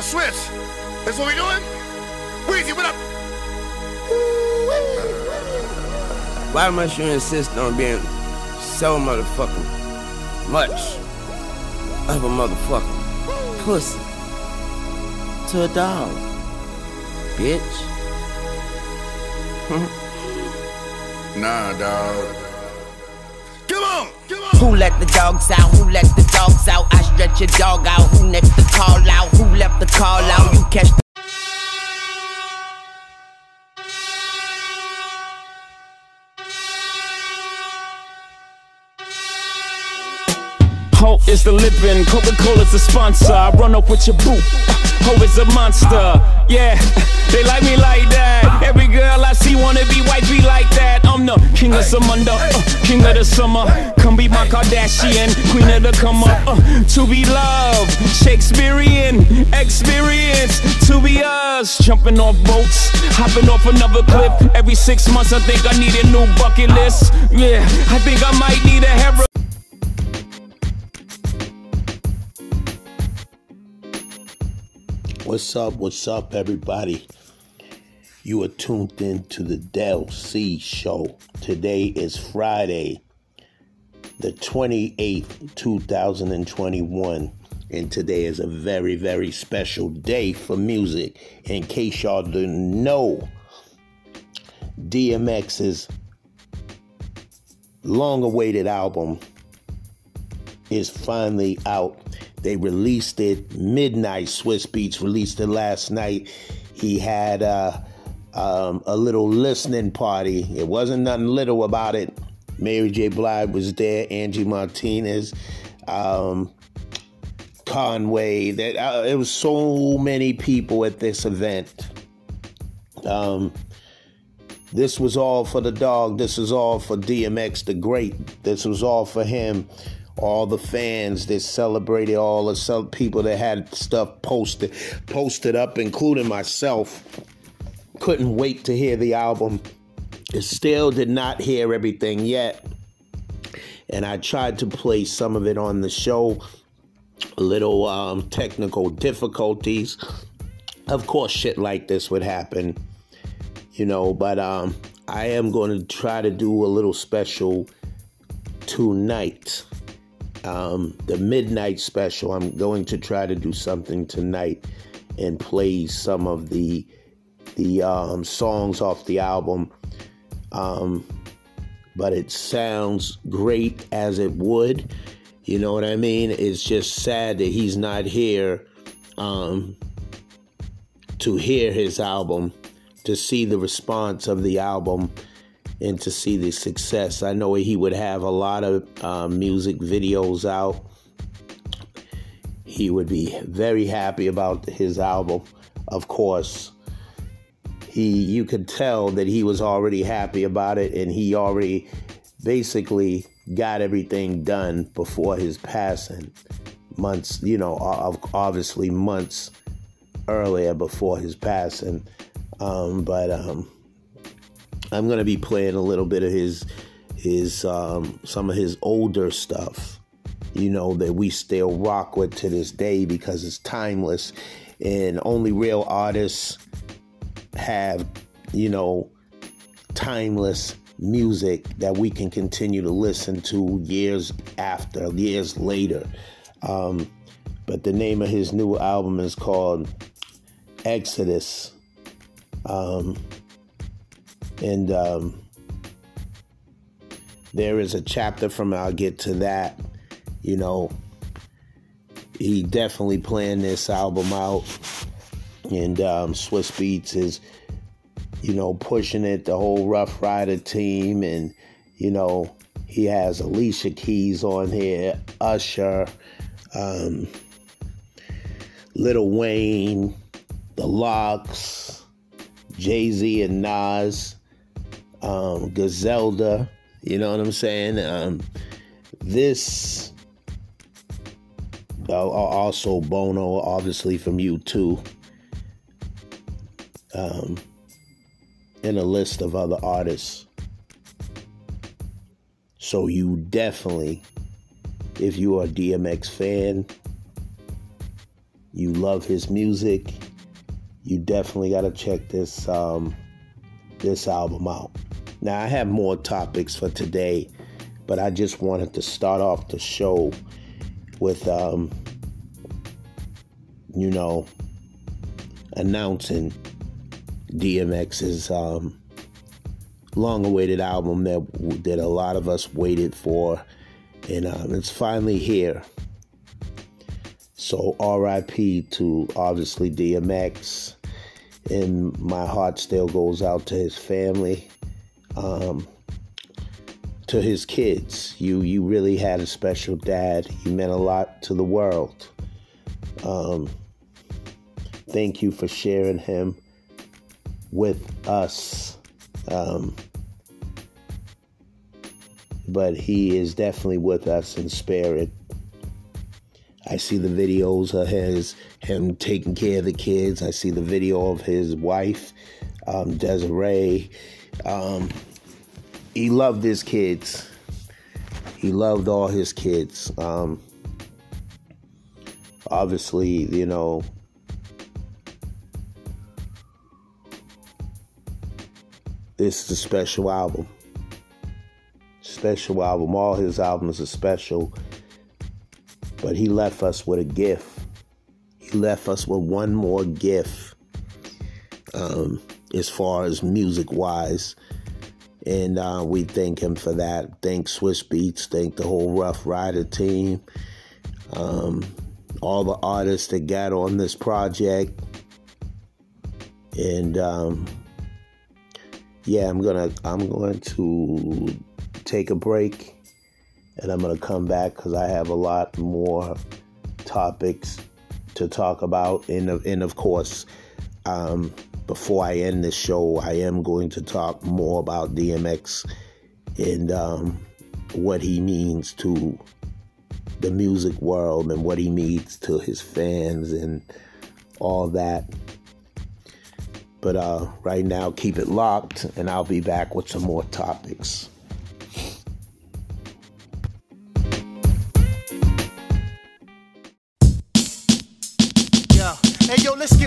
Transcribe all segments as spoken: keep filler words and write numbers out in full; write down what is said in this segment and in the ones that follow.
Yo, Swizz, that's what we doing? Weezy, what up? Why must you insist on being so motherfucking much of a motherfucking pussy to a dog, bitch? Nah, dog. Come on, come on. Who let the dogs out? Who let the dogs out? I stretch your dog out. Who next to call out? Who left the call out? You catch the. Hope is the living, Coca-Cola's the sponsor. I run up with your boot. Hope is a monster. Yeah, they like me like that. Every girl I see wanna be white, be like that. I'm the king of Samunda, uh, king of the summer. Come be my Kardashian, queen of the come up. Uh, to be loved, Shakespearean experience. To be us, jumping off boats, hopping off another cliff. Every six months I think I need a new bucket list. Yeah, I think I might need a hero. What's up, what's up, everybody? You are tuned in to the Del C Show. Today is Friday, the twenty-eighth, two thousand twenty-one. And today is a very, very special day for music. In case y'all didn't know, D M X's long-awaited album is finally out. They released it midnight. Swizz Beatz released it last night. He had uh, um, a little listening party. It wasn't nothing little about it. Mary J. Blige was there. Angie Martinez. Um, Conway. That uh, it was so many people at this event. Um, this was all for the dog. This was all for D M X the Great. This was all for him. All the fans that celebrated, all the cel- people that had stuff posted, posted up, including myself. Couldn't wait to hear the album. Still did not hear everything yet. And I tried to play some of it on the show. A little um, technical difficulties. Of course, shit like this would happen, you know, but um, I am going to try to do a little special tonight. Um, the midnight special. I'm going to try to do something tonight and play some of the the um, songs off the album. Um, but it sounds great as it would. You know what I mean? It's just sad that he's not here um, to hear his album, to see the response of the album, and to see the success. I know he would have a lot of uh, music videos out. He would be very happy about his album. Of course, he you could tell that he was already happy about it, and he already basically got everything done before his passing. Months, you know, obviously months earlier before his passing. Um, but, um, I'm going to be playing a little bit of his, his um, some of his older stuff, you know, that we still rock with to this day because it's timeless. And only real artists have, you know, timeless music that we can continue to listen to years after, years later. Um, but the name of his new album is called Exodus. Um... And um, there is a chapter from it. I'll get to that. You know, he definitely planned this album out. And um, Swizz Beatz is, you know, pushing it. The whole Ruff Rider team. And, you know, he has Alicia Keys on here. Usher. Um, Lil Wayne. The Lox. Jay-Z and Nas. Um, Gazelda, you know what I'm saying? Um, this, uh, also Bono, obviously from U two, um, and a list of other artists. So you definitely, if you are a D M X fan, you love his music, you definitely got to check this um, this album out. Now, I have more topics for today, but I just wanted to start off the show with, um, you know, announcing D M X's um, long-awaited album that that a lot of us waited for, and um, it's finally here. So R I P to, obviously, D M X, and my heart still goes out to his family, um, to his kids. You you really had a special dad. He meant a lot to the world. Um, thank you for sharing him with us. Um, but he is definitely with us in spirit. I see the videos of his, him taking care of the kids. I see the video of his wife, um, Desiree. Um, he loved his kids. He loved all his kids. Um, obviously, you know, this is a special album. Special album. All his albums are special. But he left us with a gift. He left us with one more gift, um, as far as music-wise. And uh, we thank him for that. Thank Swizz Beatz. Thank the whole Ruff Ryder team. Um, all the artists that got on this project. And um, yeah, I'm gonna I'm going to take a break. And I'm going to come back because I have a lot more topics to talk about. And, and of course, um, before I end this show, I am going to talk more about D M X and um, what he means to the music world and what he means to his fans and all that. But uh, right now, keep it locked, and I'll be back with some more topics.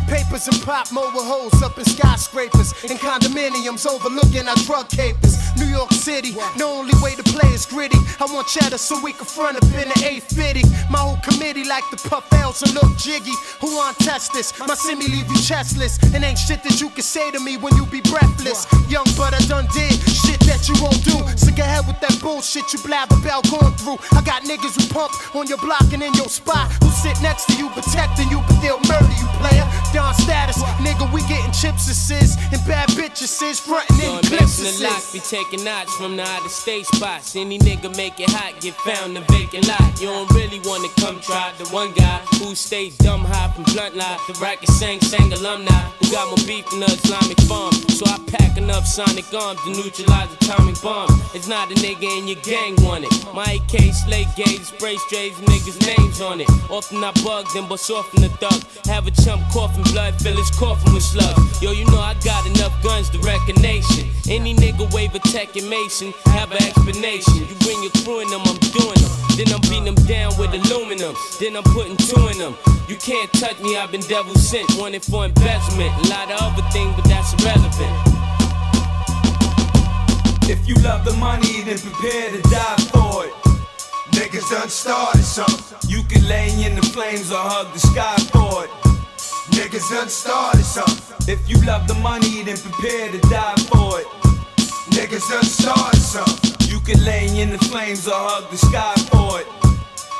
Papers and pop mobile holes up in skyscrapers and condominiums overlooking our drug capers. New York City, the only way to play is gritty. I want cheddar so we can front up in the eight fifty. My whole committee like the Puff L's and Lil Jiggy. Who want test this? My semi leave you chestless. And ain't shit that you can say to me when you be breathless. Young but I done did shit that you won't do. Sick ahead with that bullshit you blabber about going through. I got niggas who pump on your block and in your spot, who sit next to you protecting you but they'll murder you, player. Don status, nigga, we getting chips assist and bad bitches is frontin' in clips assist. The Lox be taking knots from the out of state spots. Any nigga make it hot, get found in a vacant lot. You don't really wanna come try the one guy who stays dumb high from blunt lie. The racket sang, sang alumni who got more beef than the Islamic bomb. So I pack enough sonic arms to neutralize atomic bomb. It's not a nigga in your gang want it. My A K, slate gauge, spray strays, niggas names on it. Often I bug them, but soften the thug. Have a chump coughing blood, fill his coffin with slugs. Yo, you know I got enough guns to wreck a nation. Any nigga wave a tech and mason, have an explanation. You bring your crew in them, I'm doing them. Then I'm beating them down with aluminum. Then I'm putting two in them. You can't touch me, I've been devil sent. Wanted for investment. A lot of other things, but that's irrelevant. If you love the money, then prepare to die for it. Niggas done started something. You can lay in the flames or hug the sky for it. Niggas done started something. If you love the money, then prepare to die for it. Niggas done started something. You can lay in the flames or hug the sky for it.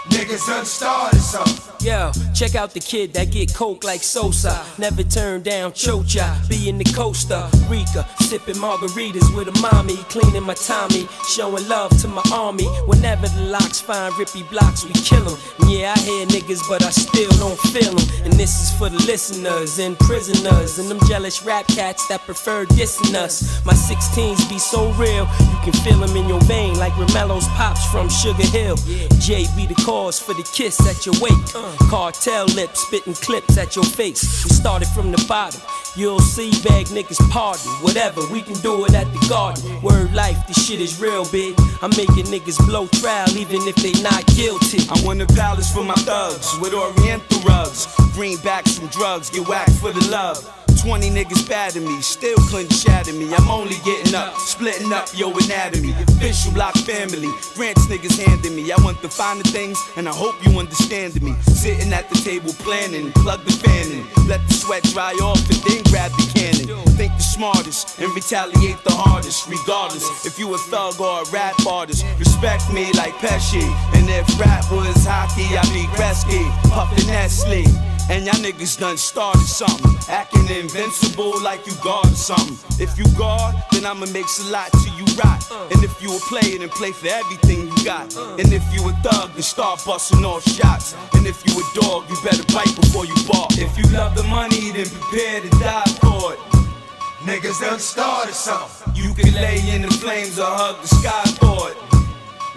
Niggas done started something. Yo, check out the kid that get coke like Sosa. Never turn down Chocha. Be in the Costa Rica, sipping margaritas with a mommy. Cleaning my Tommy, showing love to my army. Whenever the Lox find rippy blocks, we kill them. Yeah, I hear niggas, but I still don't feel them. And this is for the listeners and prisoners and them jealous rap cats that prefer dissing us. My sixteens be so real, you can feel them in your vein like Romelo's pops from Sugar Hill. Jay be the cause for the kiss at your wake. Cartel lips, spitting clips at your face. We started from the bottom. You'll see bag niggas pardon. Whatever, we can do it at the garden. Word life, this shit is real big. I'm making niggas blow trial even if they not guilty. I want a palace for my thugs with oriental rugs. Greenbacks from drugs, get whacked for the love. Twenty niggas bad at me, still couldn't shatter me. I'm only getting up, splitting up your anatomy. Official block family, ranch niggas handing me. I want the finer things, and I hope you understand me. Sitting at the table planning, plug the fan in. Let the sweat dry off and then grab the cannon. Think the smartest and retaliate the hardest. Regardless, if you a thug or a rap artist, respect me like Pesci. And if rap was hockey, I'd be Gretzky, Puff and Nestle. And y'all niggas done started something, acting invincible like you guard or something. If you guard, then I'ma mix a lot till you rot. And if you a player, then play for everything you got. And if you a thug, then start busting off shots. And if you a dog, you better bite before you bark. If you love the money, then prepare to die for it. Niggas done started something. You can lay in the flames or hug the sky for it.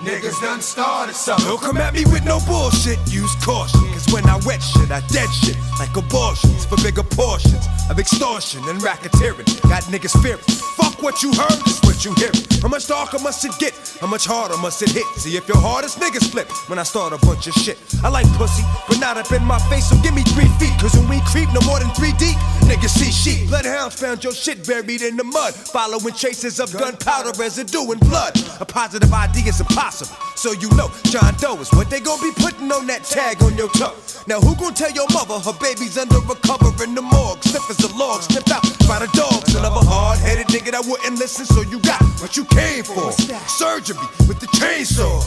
Niggas done started something. Don't come at me with no bullshit, use caution. Cause when I wet shit, I dead shit. Like abortions for bigger portions of extortion and racketeering. Got niggas fearing. Fuck what you heard, is what you hearing. How much darker must it get? How much harder must it hit? See if your hardest niggas flip when I start a bunch of shit. I like pussy, but not up in my face, so give me three feet. Cause when we creep, no more than three deep. Niggas see sheep. Bloodhounds found your shit buried in the mud. Following traces of gunpowder, residue, and blood. A positive idea is a positive. So you know, John Doe is what they gon' be putting on that tag on your tongue. Now who gon' tell your mother her baby's under recover in the morgue? Sniff as a log, snipped out by the dogs. Another hard-headed nigga that wouldn't listen, so you got what you came for. Surgery with the chainsaw.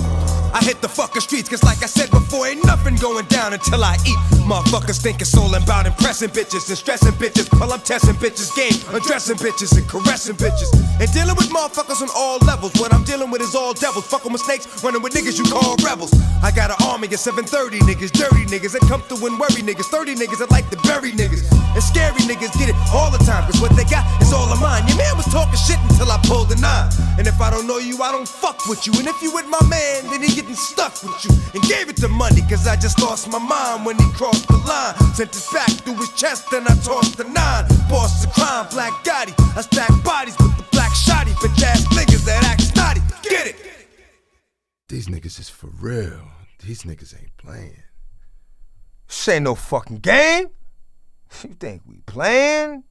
I hit the fucking streets, cause like I said before, ain't nothing going down until I eat. Motherfuckers think it's all about impressing bitches and stressing bitches while I'm testing bitches' game, undressing bitches and caressing bitches. And dealing with motherfuckers on all levels. What I'm dealing with is all devils. Fucking with snakes, running with niggas you call rebels. I got an army of seven thirty niggas, dirty niggas that come through and worry niggas, thirty niggas that like to bury niggas, and scary niggas get it all the time, cause what they got is all of mine. Your man was talking shit until I pulled a nine, and if I don't know you, I don't fuck with you, and if you with my man, then he getting stuck with you, and gave it to money, cause I just lost my mind when he crossed the line, sent his back through his chest, then I tossed the nine, boss the crime, black Gotti, I stack bodies with the black shoddy, bitch ass niggas that act snotty, get it. These niggas is for real. These niggas ain't playing. This ain't no fucking game. You think we playing?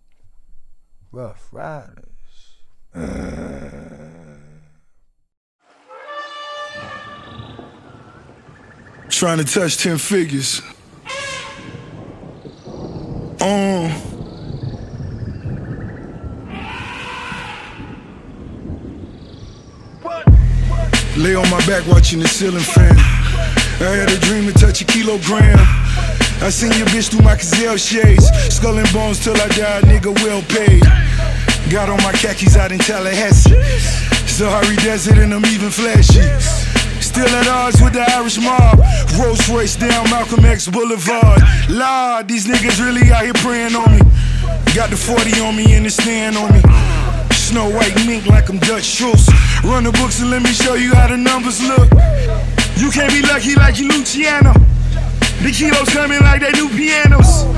Ruff Ryders. Trying to touch ten figures. Um. Lay on my back watching the ceiling fan. I had a dream to touch a kilogram. I seen your bitch through my gazelle shades. Skull and bones till I die, nigga well paid. Got on my khakis out in Tallahassee. Sahara Desert and I'm even flashy. Still at odds with the Irish mob. Rolls Royce down Malcolm X Boulevard. La, these niggas really out here praying on me. Got the forty on me and the stand on me. Snow white mink like I'm Dutch Schultz. Run the books and let me show you how the numbers look. You can't be lucky like you Luciano. The kilos coming like they new pianos.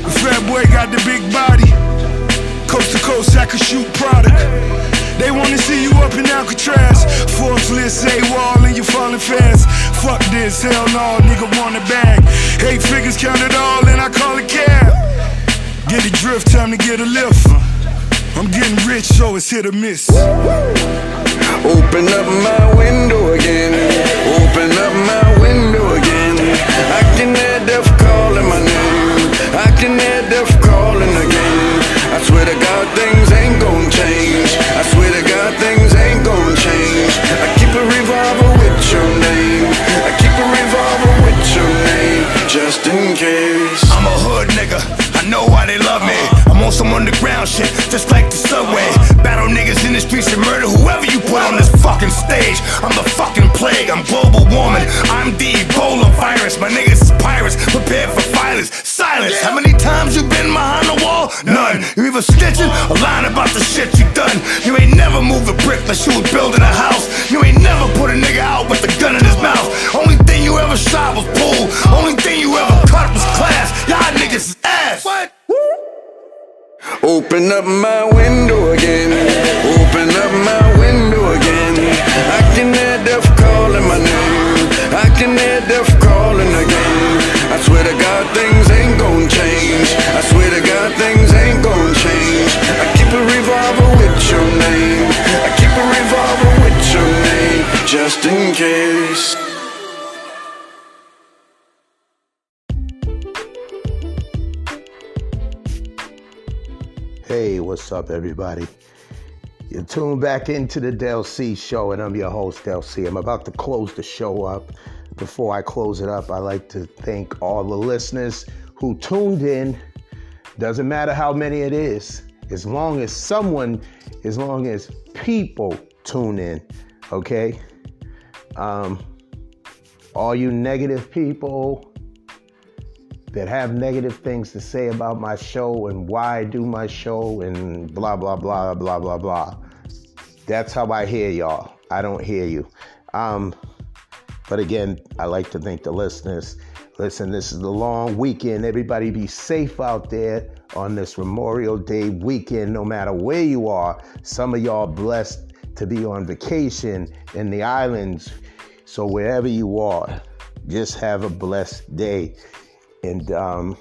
The fat boy got the big body. Coast to coast, I can shoot product. They wanna see you up in Alcatraz. Forbes list, A W O L, and you falling fast. Fuck this, hell no, nigga want a bag. Eight figures count it all and I call it cab. Get a drift, time to get a lift. I'm getting rich, so it's hit or miss. Open up my window again. Open up my window again. I can hear death calling my name. I can hear death calling again. I swear to God things ain't gon' change. I swear to God things ain't gon' change. I keep a revolver with your name. I keep a revolver with your name. Just in case. I'm a hood nigga, I know why they love me. On some underground shit, just like the subway. Battle niggas in the streets and murder whoever you put on this fucking stage. I'm the fucking plague, I'm global warming. I'm the Ebola virus, my niggas is pirates. Prepared for violence, silence. How many times you been behind the wall? None. You either snitching or lying about the shit you done. You ain't never moved a brick like you was building a house. You ain't never put a nigga out with a gun in his mouth. Only thing you ever shot was pool. Only thing you ever cut was class. Y'all niggas is ass. What? Open up my window again. Open up my window again. I can hear death calling my name. I can hear death calling again. I swear to God things ain't gon' change. I swear to God things ain't gon' change. I keep a revolver with your name. I keep a revolver with your name, just in case. Hey, what's up, everybody? You're tuned back into the Del C Show, and I'm your host, Del C. I'm about to close the show up. Before I close it up, I'd like to thank all the listeners who tuned in. Doesn't matter how many it is, as long as someone, as long as people tune in, okay? Um, all you negative people that have negative things to say about my show and why I do my show and blah, blah, blah, blah, blah, blah. That's how I hear y'all. I don't hear you. Um, but again, I like to thank the listeners. Listen, this is the long weekend. Everybody be safe out there on this Memorial Day weekend, no matter where you are. Some of y'all blessed to be on vacation in the islands. So wherever you are, just have a blessed day. And um,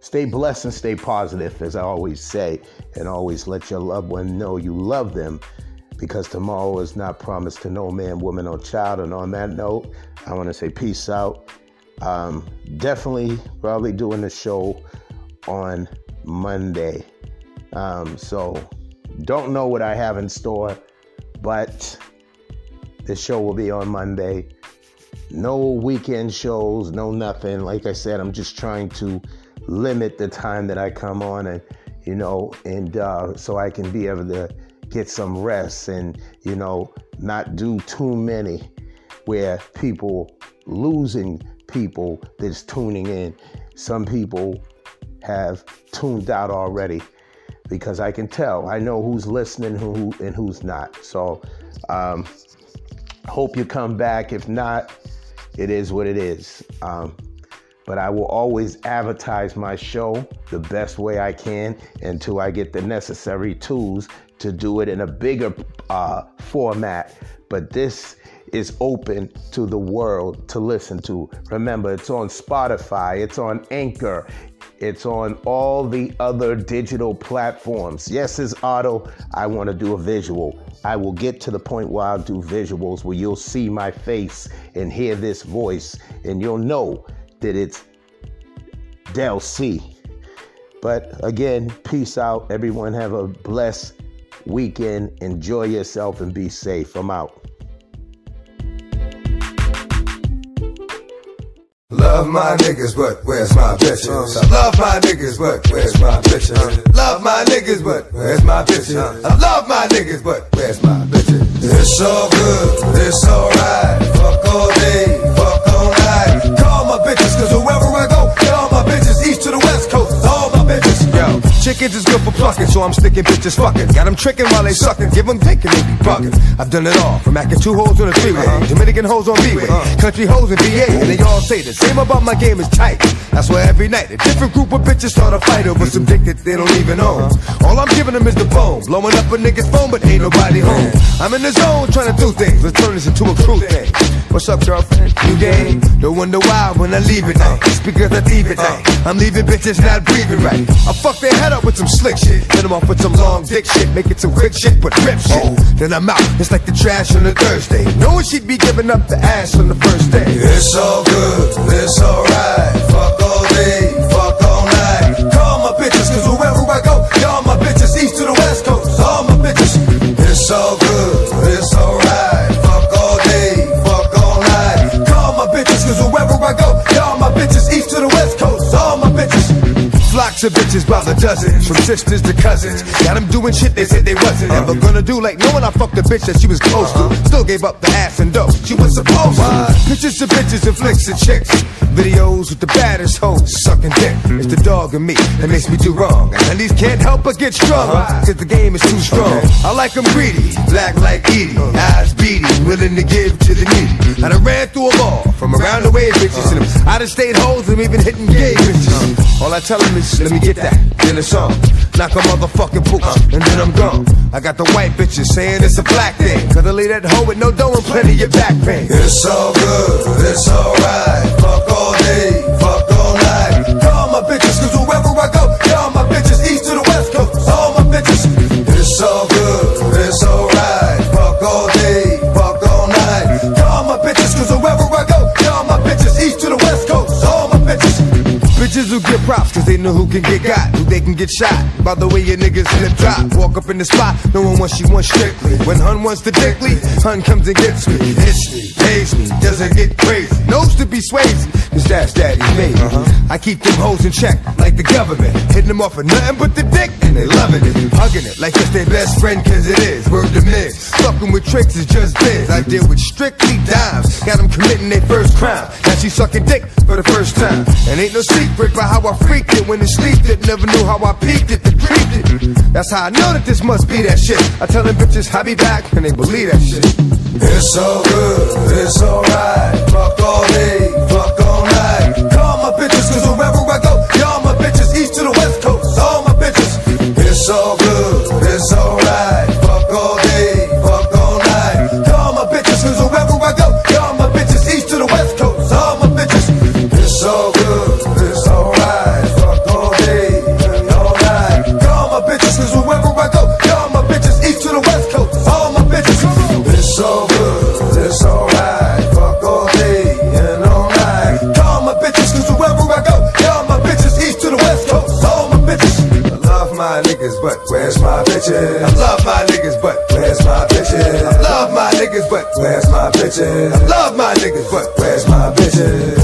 stay blessed and stay positive, as I always say, and always let your loved one know you love them, because tomorrow is not promised to no man, woman, or child. And on that note, I want to say peace out. Um, definitely probably doing the show on Monday. Um, so don't know what I have in store, but the show will be on Monday. No weekend shows, no nothing. Like I said, I'm just trying to limit the time that I come on, and you know, and uh, so I can be able to get some rest and, you know, not do too many where people losing people that's tuning in. Some people have tuned out already because I can tell. I know who's listening who and who's not. So um, hope you come back. If not, it is what it is. Um, but I will always advertise my show the best way I can until I get the necessary tools to do it in a bigger uh, format. But this is open to the world to listen to. Remember, it's on Spotify, it's on Anchor, it's on all the other digital platforms. Yes, it's auto. I want to do a visual. I will get to the point where I'll do visuals where you'll see my face and hear this voice, and you'll know that it's Del C. But again, peace out. Everyone have a blessed weekend. Enjoy yourself and be safe. I'm out. Love my niggas, but where's my bitches? I love my niggas, but where's my bitches? Love my niggas, but where's my bitches? I love my niggas, but where's my bitches? It's all good, it's alright. Fuck all day, fuck all night. Call my bitches, cause wherever I go, get all my bitches. East to the west coast, all my bitches. Yo, chickens is good for plucking, so I'm sticking bitches fucking. Got them tricking while they sucking, give them dick and they be bucking. I've done it all, from acting two hoes on a three-way, uh-huh. Dominican hoes on B-way, uh-huh. Country hoes in V A, and they all say the same about my game is tight. That's why every night a different group of bitches start a fight over some dick that they don't even own. Uh-huh. All I'm giving them is the bone, blowing up a nigga's phone, but ain't nobody home. I'm in the zone trying to do things, let's turn this into a crew thing. What's up, girlfriend? You game? Don't wonder why when I leave at night. It's because I leave at night. I'm leaving bitches not breathing right. I fuck their head up with some slick shit, then I'm off with some long dick shit, make it some quick shit, but rip shit. Oh. Then I'm out, it's like the trash on a Thursday, knowing she'd be giving up the ass on the first day. It's all good, it's alright. Fuck all day, fuck all night. Call my bitches, cause wherever I go, y'all my bitches. East to the west coast, all my bitches. It's all good, it's alright. Fuck all day, fuck all night. Call my bitches, cause wherever I go, y'all my bitches. East to the west coast, all my bitches. Flocks of bitches by the dozens, from sisters to cousins. Got them doing shit they said they wasn't ever gonna do, like knowing I fucked a bitch that she was close to. Still gave up the ass and dope she was supposed to. Pictures of bitches and flicks of chicks, videos with the baddest hoes sucking dick. It's the dog in me that makes me do wrong, and these can't help but get stronger, cause the game is too strong. I like them greedy, black like Edie, eyes beady, willing to give to the needy. And I ran through them all, from around the way bitches, and them out of state hoes, and even hitting gay bitches. All I tell him is, let me get that, then it's on. Knock a motherfucking poop, and then I'm gone. I got the white bitches saying it's a black thing, cause I leave that hoe with no dough and plenty of back pain. It's all good, it's alright. Fuck all day, fuck all night. Y'all my bitches, cause wherever I go, y'all my bitches, east to the west coast, all my bitches. It's all good, it's alright. Fuck all day, fuck all night. Y'all my bitches, cause wherever I go, y'all my bitches, east to the west coast, all my bitches. Bitches who get props, cause they know who can get got, who they can get shot. By the way your niggas slip drop, walk up in the spot, no one wants she wants strictly. When hun wants to dickly, hun comes and gets me. Hits me, pays me, doesn't get crazy. Knows to be swayed, cause that's daddy's me. Uh-huh. I keep them hoes in check, like the government. Hitting them off for nothing but the dick, and they loving it. Hugging it, like it's their best friend, cause it is. Word to miss, fucking with tricks is just biz. I deal with strictly dimes, got them committing their first crime. Now she sucking dick for the first time, and ain't no secret break by how I freaked it when it sleeped it. Never knew how I peaked it, then creeped it. That's how I know that this must be that shit. I tell them bitches I be back and they believe that shit. It's all good, it's alright. Fuck all day, fuck all night. Call my bitches cause wherever I go, y'all my bitches, east to the west coast, all my bitches. It's all good, it's alright. Fuck all day, fuck all night. Call my bitches cause wherever I go, y'all my bitches, east to the west coast, all my bitches. It's all good, it's alright. Fuck all day, all night. Y'all my bitches, cause wherever I go, y'all my bitches, east to the west coast, all my bitches. It's all good, it's alright. Fuck all day and all night. Y'all my bitches, cause wherever I go, y'all my bitches, east to the west coast, all my bitches. I love my niggas, but where's my bitches? I love my niggas, but where's my bitches? I love my niggas, but where's my bitches? I love my niggas, but where's my bitches?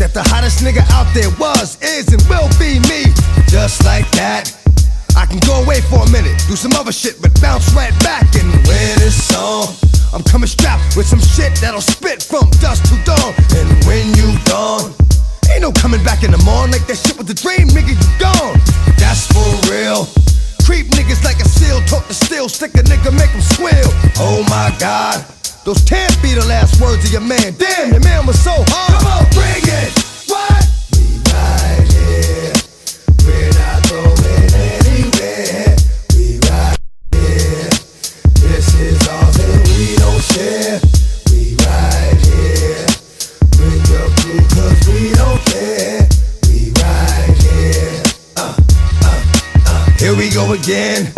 That the hottest nigga out there was, is, and will be me. Just like that, I can go away for a minute, do some other shit, but bounce right back. And when it's on, I'm coming strapped with some shit that'll spit from dusk to dawn. And when you gone, ain't no coming back in the morning. Like that shit with the dream, nigga, you gone. That's for real. Creep niggas like a seal, talk to steel, stick a nigga, make him squeal. Oh my God, those can't be the last words of your man. Damn, your man was so hard. Come on, bring it. What? We right here. We're not going anywhere. We right here. This is all that we don't share. We right here. Bring your crew cause we don't care. We right here. Uh, uh, uh. Here we go again.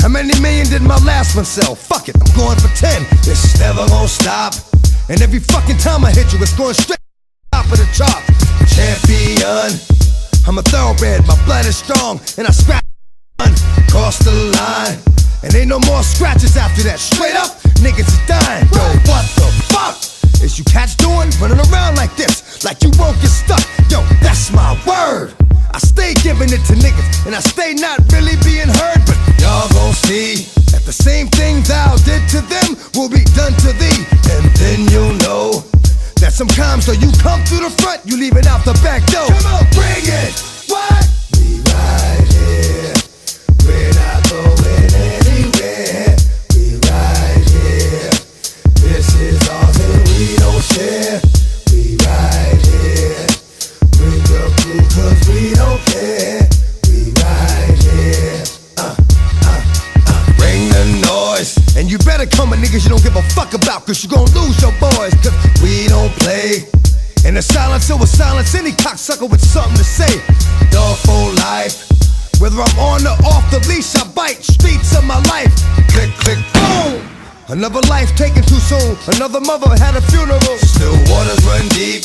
How many million did my last one sell? Fuck it, I'm going for ten. This is never gonna stop. And every fucking time I hit you, it's going straight to the top of the chart. Champion, I'm a thoroughbred, my blood is strong. And I scratch cross the line. And ain't no more scratches after that. Straight up, niggas is dying. Yo, what the fuck is you cats doing? Running around like this, like you won't get stuck. Yo, that's my word. I stay giving it to niggas, and I stay not really being heard. But y'all gon' see that the same thing thou did to them will be done to thee. And then you'll know that sometimes though you come through the front, you leave it out the back door. Come on, bring it! What? We right here. We're not going anywhere. We right here. This is all that we don't share. We right here. Bring your crew cause we don't care. We right here. Uh, better come with niggas you don't give a fuck about, cause you gon' lose your boys, cause we don't play. And the silencer will silence any cocksucker with something to say. Dog for life. Whether I'm on or off the leash, I bite. Streets of my life. Click, click, boom. Another life taken too soon. Another mother had a funeral. Still waters run deep.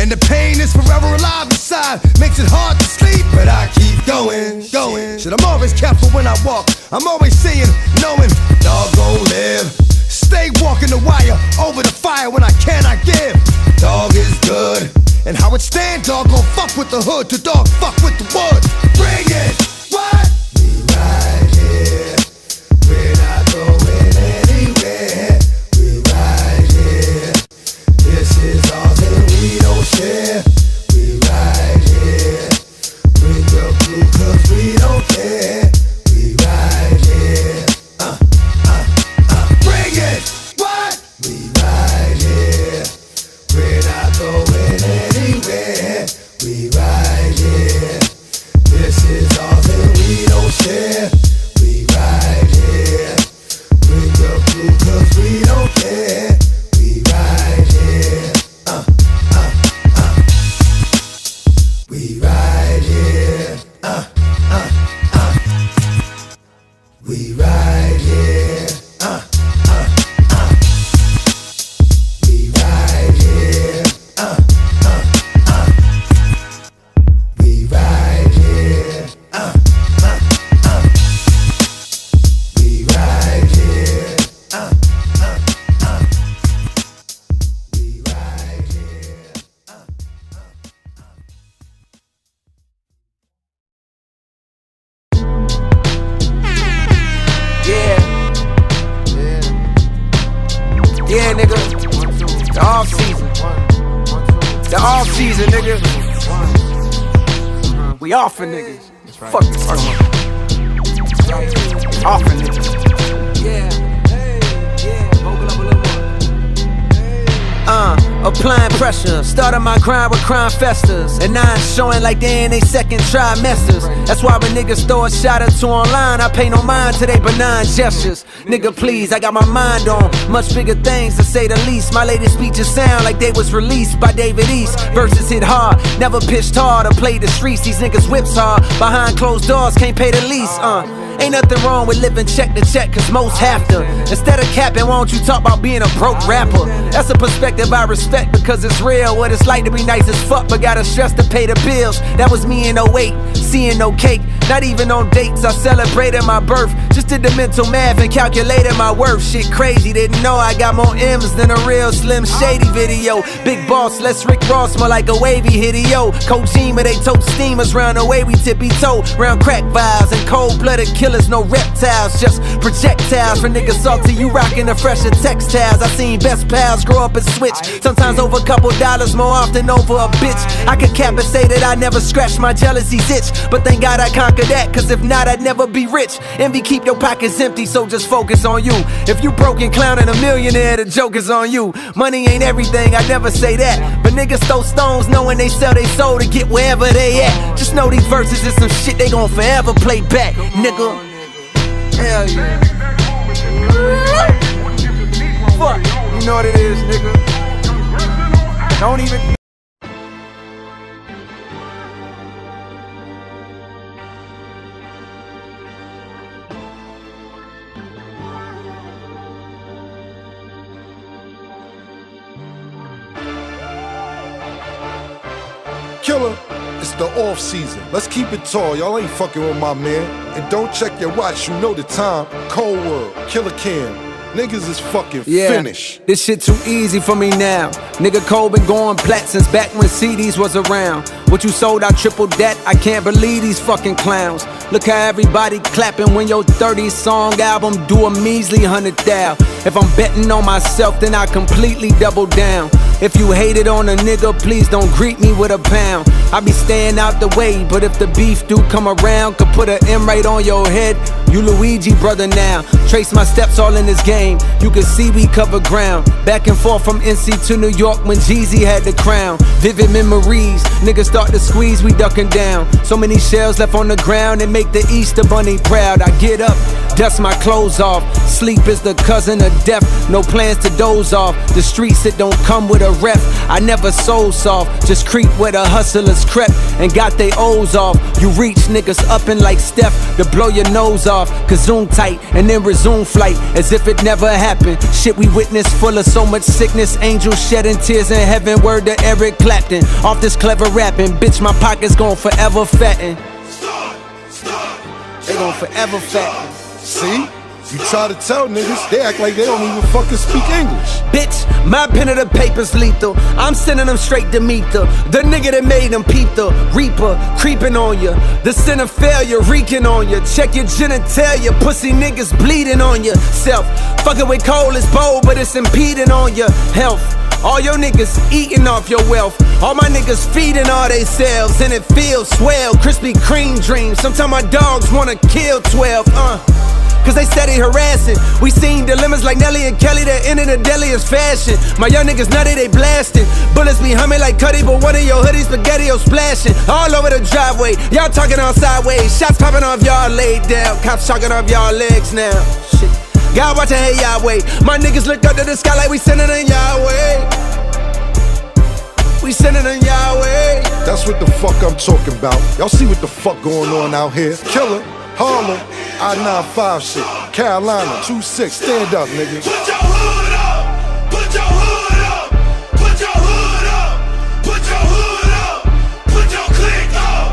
And the pain is forever alive inside. Makes it hard to sleep, but I keep going, going. Shit, I'm always careful when I walk. I'm always seeing, knowing, dog gon' live. Stay walking the wire, over the fire when I cannot give. Dog is good, and how it stand, dog gon' fuck with the hood. The dog fuck with the wood. Bring it, what? We right here, we're not going anywhere. We right here, this is all that we don't share. We right here, bring your crew cause we don't care. We right here, uh, uh, uh, bring it, what? We right here, we're not going anywhere. We right here, this is all that we don't share. We right here, bring your crew cause we don't care. We right here, uh, uh, uh. We right here, uh, uh, uh. We right here, uh, uh, uh. We right here, uh, uh, uh. We right here, uh, uh, uh. We right here, uh, uh, uh. We right here, uh, uh, uh. Yeah. Yeah, nigga. The off season. The off season, nigga. We offin' niggas. Fuck this fuck. Offin' niggas. Uh, applying pressure, starting my grind with crime festers. And now it's showing like they in they second trimesters. That's why when niggas throw a shot or two online, I pay no mind to they benign gestures. Nigga, please, I got my mind on much bigger things to say the least. My latest speeches sound like they was released by David East. Verses hit hard, never pitched hard or played the streets. These niggas whips hard, behind closed doors, can't pay the lease. Uh, ain't nothing wrong with living check to check, cause most have to. Instead of capping, why don't you talk about being a broke rapper? That's a perspective I respect because it's real. What it's like to be nice as fuck, but gotta stress to pay the bills. That was me in oh eight, seeing no cake. Not even on dates, I celebrated my birth. Just did the mental math and calculated my worth. Shit crazy, didn't know I got more M's than a real Slim Shady video. Big boss, less Rick Ross, more like a wavy hideo. Kojima, they tote steamers, round the way we tippy-toe. Round crack vibes and cold-blooded killers, no reptiles, just projectiles. For niggas salty, you rockin' the fresher textiles. I seen best pals grow up and switch. Sometimes over a couple dollars, more often over a bitch. I could cap and say that I never scratched my jealousy's itch, but thank God I can't that, cause if not I'd never be rich. Envy keep your pockets empty, so just focus on you. If you broken clown and a millionaire, the joke is on you. Money ain't everything, I never say that, but niggas throw stones knowing they sell they soul to get wherever they at. Just know these verses is some shit they gon' forever play back, nigga. Hell yeah. Fuck, you know what it is, nigga. Don't even killer, it's the off season. Let's keep it tall, y'all ain't fucking with my man. And don't check your watch, you know the time. Cold World, Killer Cam. Niggas is fucking yeah. Finished. This shit too easy for me now. Nigga Cole been going plat since back when C Ds was around. What you sold, I tripled that. I can't believe these fucking clowns. Look how everybody clapping when your thirty song album do a measly hundred thou. If I'm betting on myself, then I completely double down. If you hated on a nigga, please don't greet me with a pound. I be staying out the way, but if the beef do come around, could put an M right on your head. You Luigi brother now. Trace my steps all in this game. You can see we cover ground. Back and forth from N C to New York when Jeezy had the crown. Vivid memories, niggas start to squeeze, we ducking down. So many shells left on the ground and make the Easter Bunny proud. I get up, dust my clothes off. Sleep is the cousin of death, no plans to doze off. The streets, it don't come with a rep. I never sold soft, just creep where the hustlers crept and got they O's off. You reach niggas up and like Steph to blow your nose off. Consume tight and then resume flight as if it never happened. Shit we witnessed full of so much sickness. Angels shedding tears in heaven, word to Eric Clapton. Off this clever rapping, bitch my pockets gon' forever fatten. They gon' forever fatten. See? You try to tell niggas, they act like they don't even fucking speak English. Bitch, my pen of the paper's lethal. I'm sending them straight to meet the The nigga that made them peep the Reaper, creeping on ya. The sin of failure, reeking on ya. Check your genitalia, pussy niggas bleeding on ya. Self, fucking with coal is bold, but it's impeding on your health. All your niggas eating off your wealth. All my niggas feeding all they selves, and it feels swell, Krispy Kreme dreams. Sometimes my dogs wanna kill twelve, uh cause they steady harassing. We seen dilemmas like Nelly and Kelly that ended the deadliest fashion. My young niggas nutty, they blasting. Bullets be humming like Cuddy, but one of your hoodies spaghetti-o splashing. All over the driveway, y'all talking on sideways. Shots popping off, y'all laid down. Cops chalking off y'all legs now. Shit. God watching, hey Yahweh. My niggas look up to the sky like we sending in Yahweh. We sending on Yahweh. That's what the fuck I'm talking about. Y'all see what the fuck going on out here. Killer, Harlem, I ninety-five shit, Carolina, two six, stand up, nigga. Put your hood up, put your hood up, put your hood up, put your hood up, put your click up,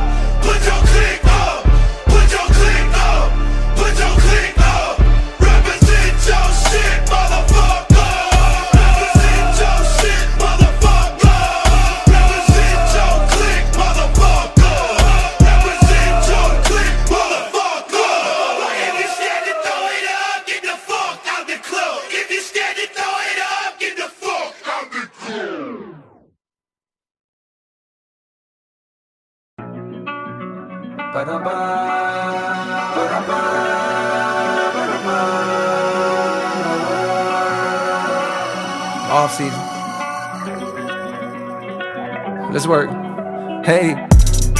put your click up, put your click up, put your click up. Represent your shit, motherfucker. Represent your shit, motherfucker. Represent your click, motherfucker. Represent your click, motherfucker. If you scared to throw it up, get the fuck out the club. If you scared to throw it up, get the fuck out the club. Ba-da-ba, ba-da-ba. Off season. Let's work. Hey.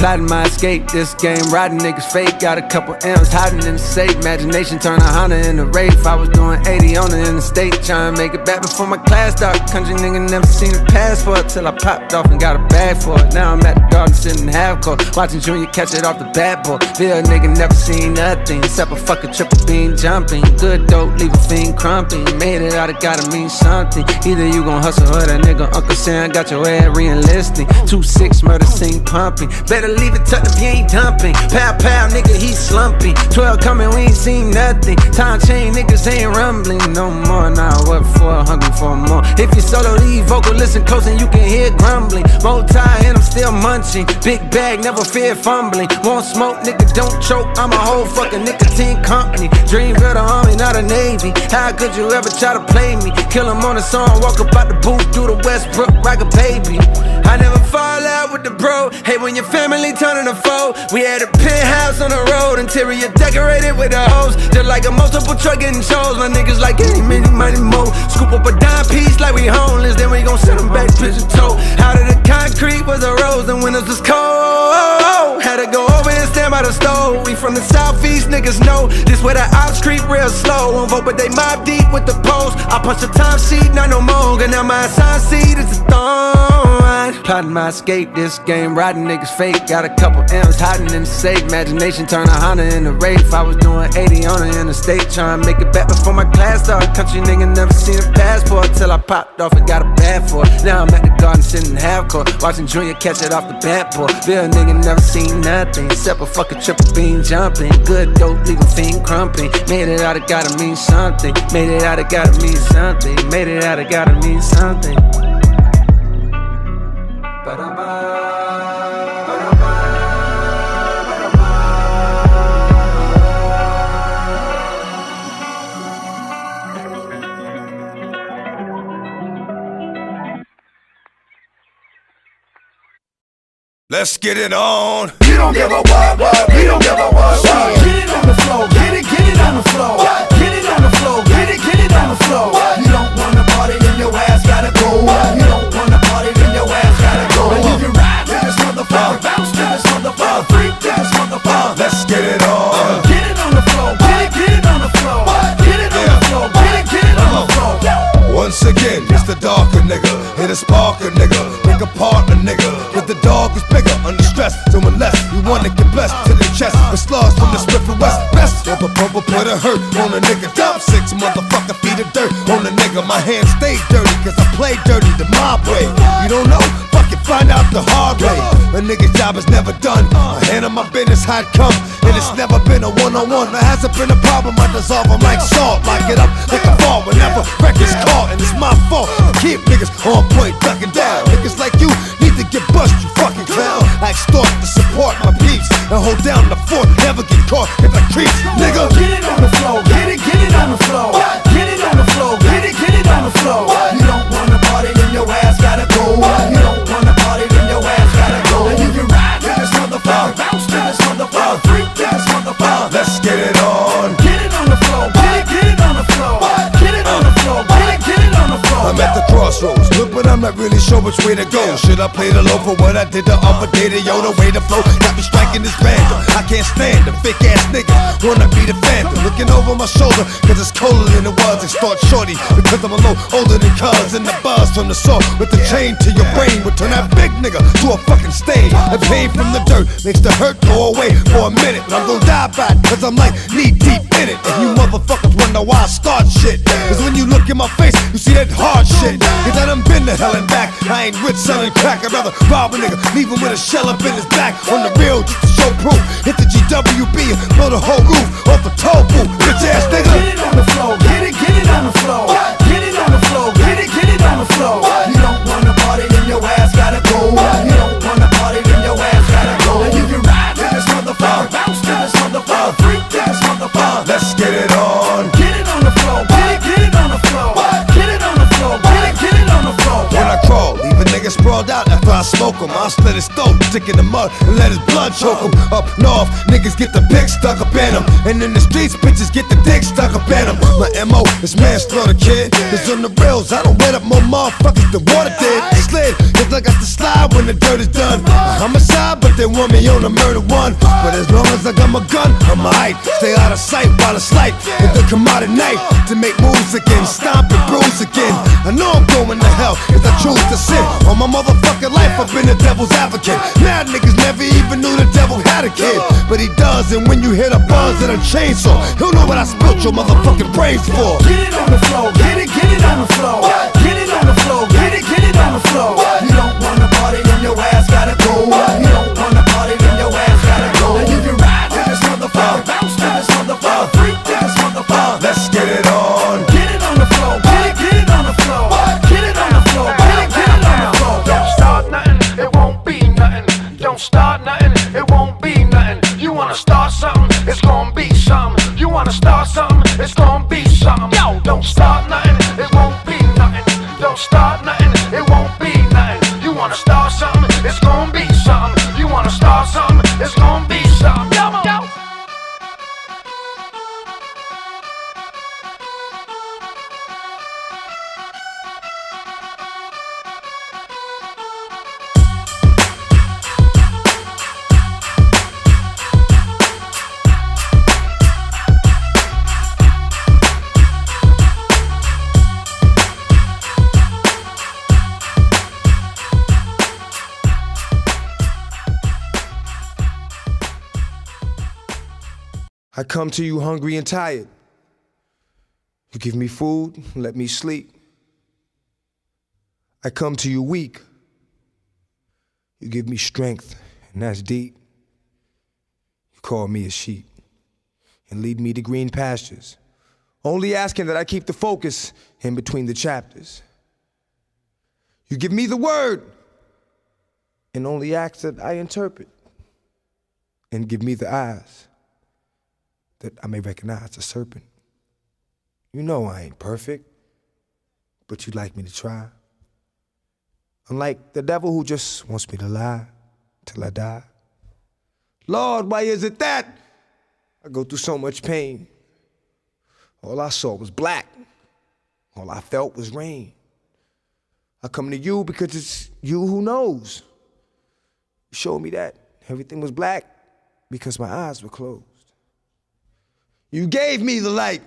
Plotting my escape, this game, riding niggas fake. Got a couple M's hiding in the safe. Imagination turn a Honda into Wraith. I was doing eighty on it in the state. Trying to make it back before my class start. Country nigga never seen a pass for it till I popped off and got a bag for it. Now I'm at the garden sitting half court, watching Junior catch it off the bat boy. Bill nigga never seen nothing except a fucking triple beam jumping. Good dope, leave a fiend crumping. Made it out, it gotta mean something. Either you gon' hustle or that nigga Uncle Sam got your ass re-enlisting. two six murder scene pumping. Better leave it tucked if you ain't dumping. Pow pow, nigga, he slumping. Twelve coming, we ain't seen nothing. Time chain, niggas ain't rumbling no more. Nah, what for? Hungry for more. If you solo leave vocal, listen close and you can hear grumbling. Multi and I'm still munching. Big bag, never fear fumbling. Won't smoke, nigga, don't choke. I'm a whole fucking nicotine company. Dream build a army, not a navy. How could you ever try to play me? Kill him on a song, walk up out the booth through the Westbrook like a baby. I never fall out with the bro. Hey, when your family turning a foe. We had a penthouse on the road, interior decorated with a hose. Just like a multiple truck getting shows. My niggas like any mini money mo. Scoop up a dime piece like we homeless, then we gon' send them back pigeon toe. Out of the concrete was a rose, and windows was cold. Had to go over and stand by the stove. We from the southeast, niggas know this where the ops creep real slow. Won't vote, but they mob deep with the post. I punch the time sheet, not no more. And now my sign seat is a thorn. Plotting my escape, this game, riding niggas fake. Got a couple M's hiding in the safe. Imagination turn a Honda into Wraith. I was doing eighty on it in the state. Trying to make it back before my class started. Country nigga never seen a passport till I popped off and got a bag for it. Now I'm at the garden sitting half court, watching Junior catch it off the bat boy. Bill nigga never seen nothing except a fucking triple beam jumping. Good dope, leave a fiend crumping. Made it out, it gotta mean something. Made it out, it gotta mean something. Made it out, it gotta mean something. Ba-da-ba. Let's get it on. We don't give a what, what, we don't give a what, what. Get it on the floor, get it, get it on the floor. What? Get it on the floor, get it, get it on the floor. What? You don't wanna party, then your ass gotta go. What? You don't wanna party, then your ass gotta go. And you can ride to this motherfucker, uh, bounce to this motherfucker, uh, freak to this motherfucker. Uh, let's get it on. Get it on the floor, get it, get it on the floor. to spark a nigga, pick apart a nigga. But the dog is bigger, under stress, so unless you want to confess to the chest, the slugs from the Smith and West, best ever bubble put a hurt on a nigga. Dump six motherfucker feet of dirt on a nigga. My hands stay dirty, cause I play dirty the mob way. You don't know? Fuck it, find out the hard way. A nigga's job is never done. I handle my business how it come, and it's never been a one-on-one. There hasn't been a problem, I dissolve them like salt. Lock it up, like a fall whenever records caught, and it's my fault. Keep niggas on point, ducking down. Niggas like you need to get bust, you fucking clown. I extort to support my peeps and hold down the fort, never get caught if I creep, nigga. Get it on the floor, get it, get it on the floor. Get it on the floor, get it, get it on the floor. You don't wanna party, then your ass gotta go. You don't wanna party, then your ass gotta go. And you can ride to this motherfucker, bounce to this motherfucker, freak to this motherfucker. Let's get it on. Get it on the floor, get it, get it on the floor. Get it on the floor, get it, get it on the floor. I'm at the crossroads, look, but I'm not really sure which way to go. Should I play the low for what I did the other day to yo? The way to flow got me striking this random. I can't stand the fake ass nigga, wanna be the phantom. Looking over my shoulder, cause it's colder than it was. Extort shorty, because I'm a little older than cuz. And the buzz from the soul with the chain to your brain would turn that big nigga to a fucking stain. The pain from the dirt makes the hurt go away for a minute, but I'm gon' die by it, cause I'm like knee deep in it. And you motherfuckers wonder why I start shit, cause when you look in my face, you see that hard shit. Cause I done been to hell and back. I ain't rich selling crack, I'd rather rob a nigga, leave him with a shell up in his back. On the real, just to show proof, hit the G W B and blow the whole roof off the toe booth, bitch ass nigga. Get it on the floor, get it, get it on the floor. Get it on the floor, get it, get it on the floor. You don't wanna party, then your ass gotta go. You don't wanna party, then your ass gotta go. And you can ride to this motherfucker, bounce to this motherfucker, freak to this motherfucker. Let's get it on. Get it on the floor, get it, get it on the floor. Get it on the floor, get it, get it on the floor. When I crawl, leave a nigga sprawled out. I smoke him, I slit his throat, stick in the mud and let his blood choke him. Up north, niggas get the pick stuck up in him, and in the streets, bitches get the dick stuck up in him. My M O is manslaughter, kid. It's on the rails, I don't wet up more motherfuckers than water did. Slid, cause I got to slide when the dirt is done. I'm a side, but they want me on the murder one. But as long as I got my gun, I'm alright. Stay out of sight while it's light, and they come out at night to make moves again, stomp and bruise again. I know I'm going to hell, cause I choose to sin on my motherfucking life. I've been the devil's advocate. Mad niggas never even knew the devil had a kid, but he does, and when you hear the buzz of a chainsaw, he'll know what I spilt your motherfucking brains for. Get it on the floor, get it, get it on the floor. Get it on the floor, get it, get it on the floor. You don't wanna party, then your ass gotta go. You don't wanna party, then your ass gotta go. And you can ride to this motherfucker, bounce to this motherfucker, freak to this motherfucker. Let's get it on. Get it on the floor, get it, get it on the floor. Get it on the floor, get it, get it on the floor. Don't start nothing, it won't be nothing. Don't start nothing, it won't be nothing. You wanna start something, it's gonna be something. You wanna start something, it's gonna be something. Yo, don't start nothing, it won't be nothing. Don't start nothing, it won't be nothing. You wanna start something, it's gonna be something. You wanna start something, it's gonna be something. Yo, yo. I come to you hungry and tired. You give me food, let me sleep. I come to you weak. You give me strength, and that's deep. You call me a sheep and lead me to green pastures, only asking that I keep the focus in between the chapters. You give me the word and only ask that I interpret, and give me the eyes that I may recognize a serpent. You know I ain't perfect, but you'd like me to try. Unlike the devil who just wants me to lie till I die. Lord, why is it that I go through so much pain? All I saw was black. All I felt was rain. I come to you because it's you who knows. You showed me that everything was black because my eyes were closed. You gave me the light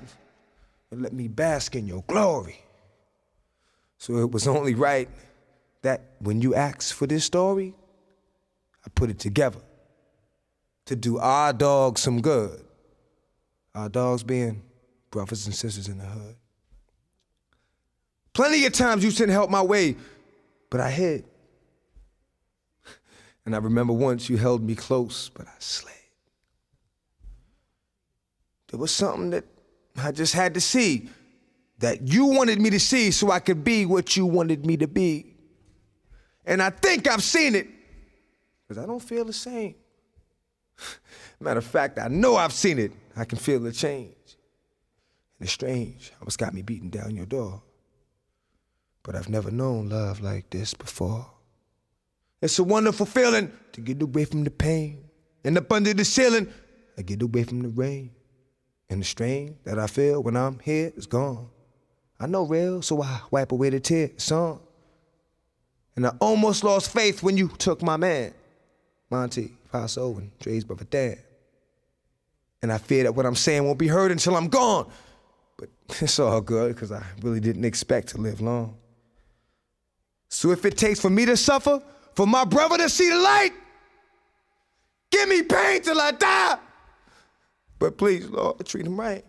and let me bask in your glory. So it was only right that when you asked for this story, I put it together to do our dogs some good. Our dogs being brothers and sisters in the hood. Plenty of times you sent help my way, but I hid. And I remember once you held me close, but I slid. There was something that I just had to see, that you wanted me to see so I could be what you wanted me to be. And I think I've seen it, because I don't feel the same. Matter of fact, I know I've seen it. I can feel the change. And it's strange how it's got me beating down your door. But I've never known love like this before. It's a wonderful feeling to get away from the pain. And up under the ceiling, I get away from the rain. And the strain that I feel when I'm here is gone. I know real, so I wipe away the tear, song. And I almost lost faith when you took my man, Monty, Paso, and Dre's brother Dan. And I fear that what I'm saying won't be heard until I'm gone. But it's all good, because I really didn't expect to live long. So if it takes for me to suffer, for my brother to see the light, give me pain till I die. But please, Lord, treat him right.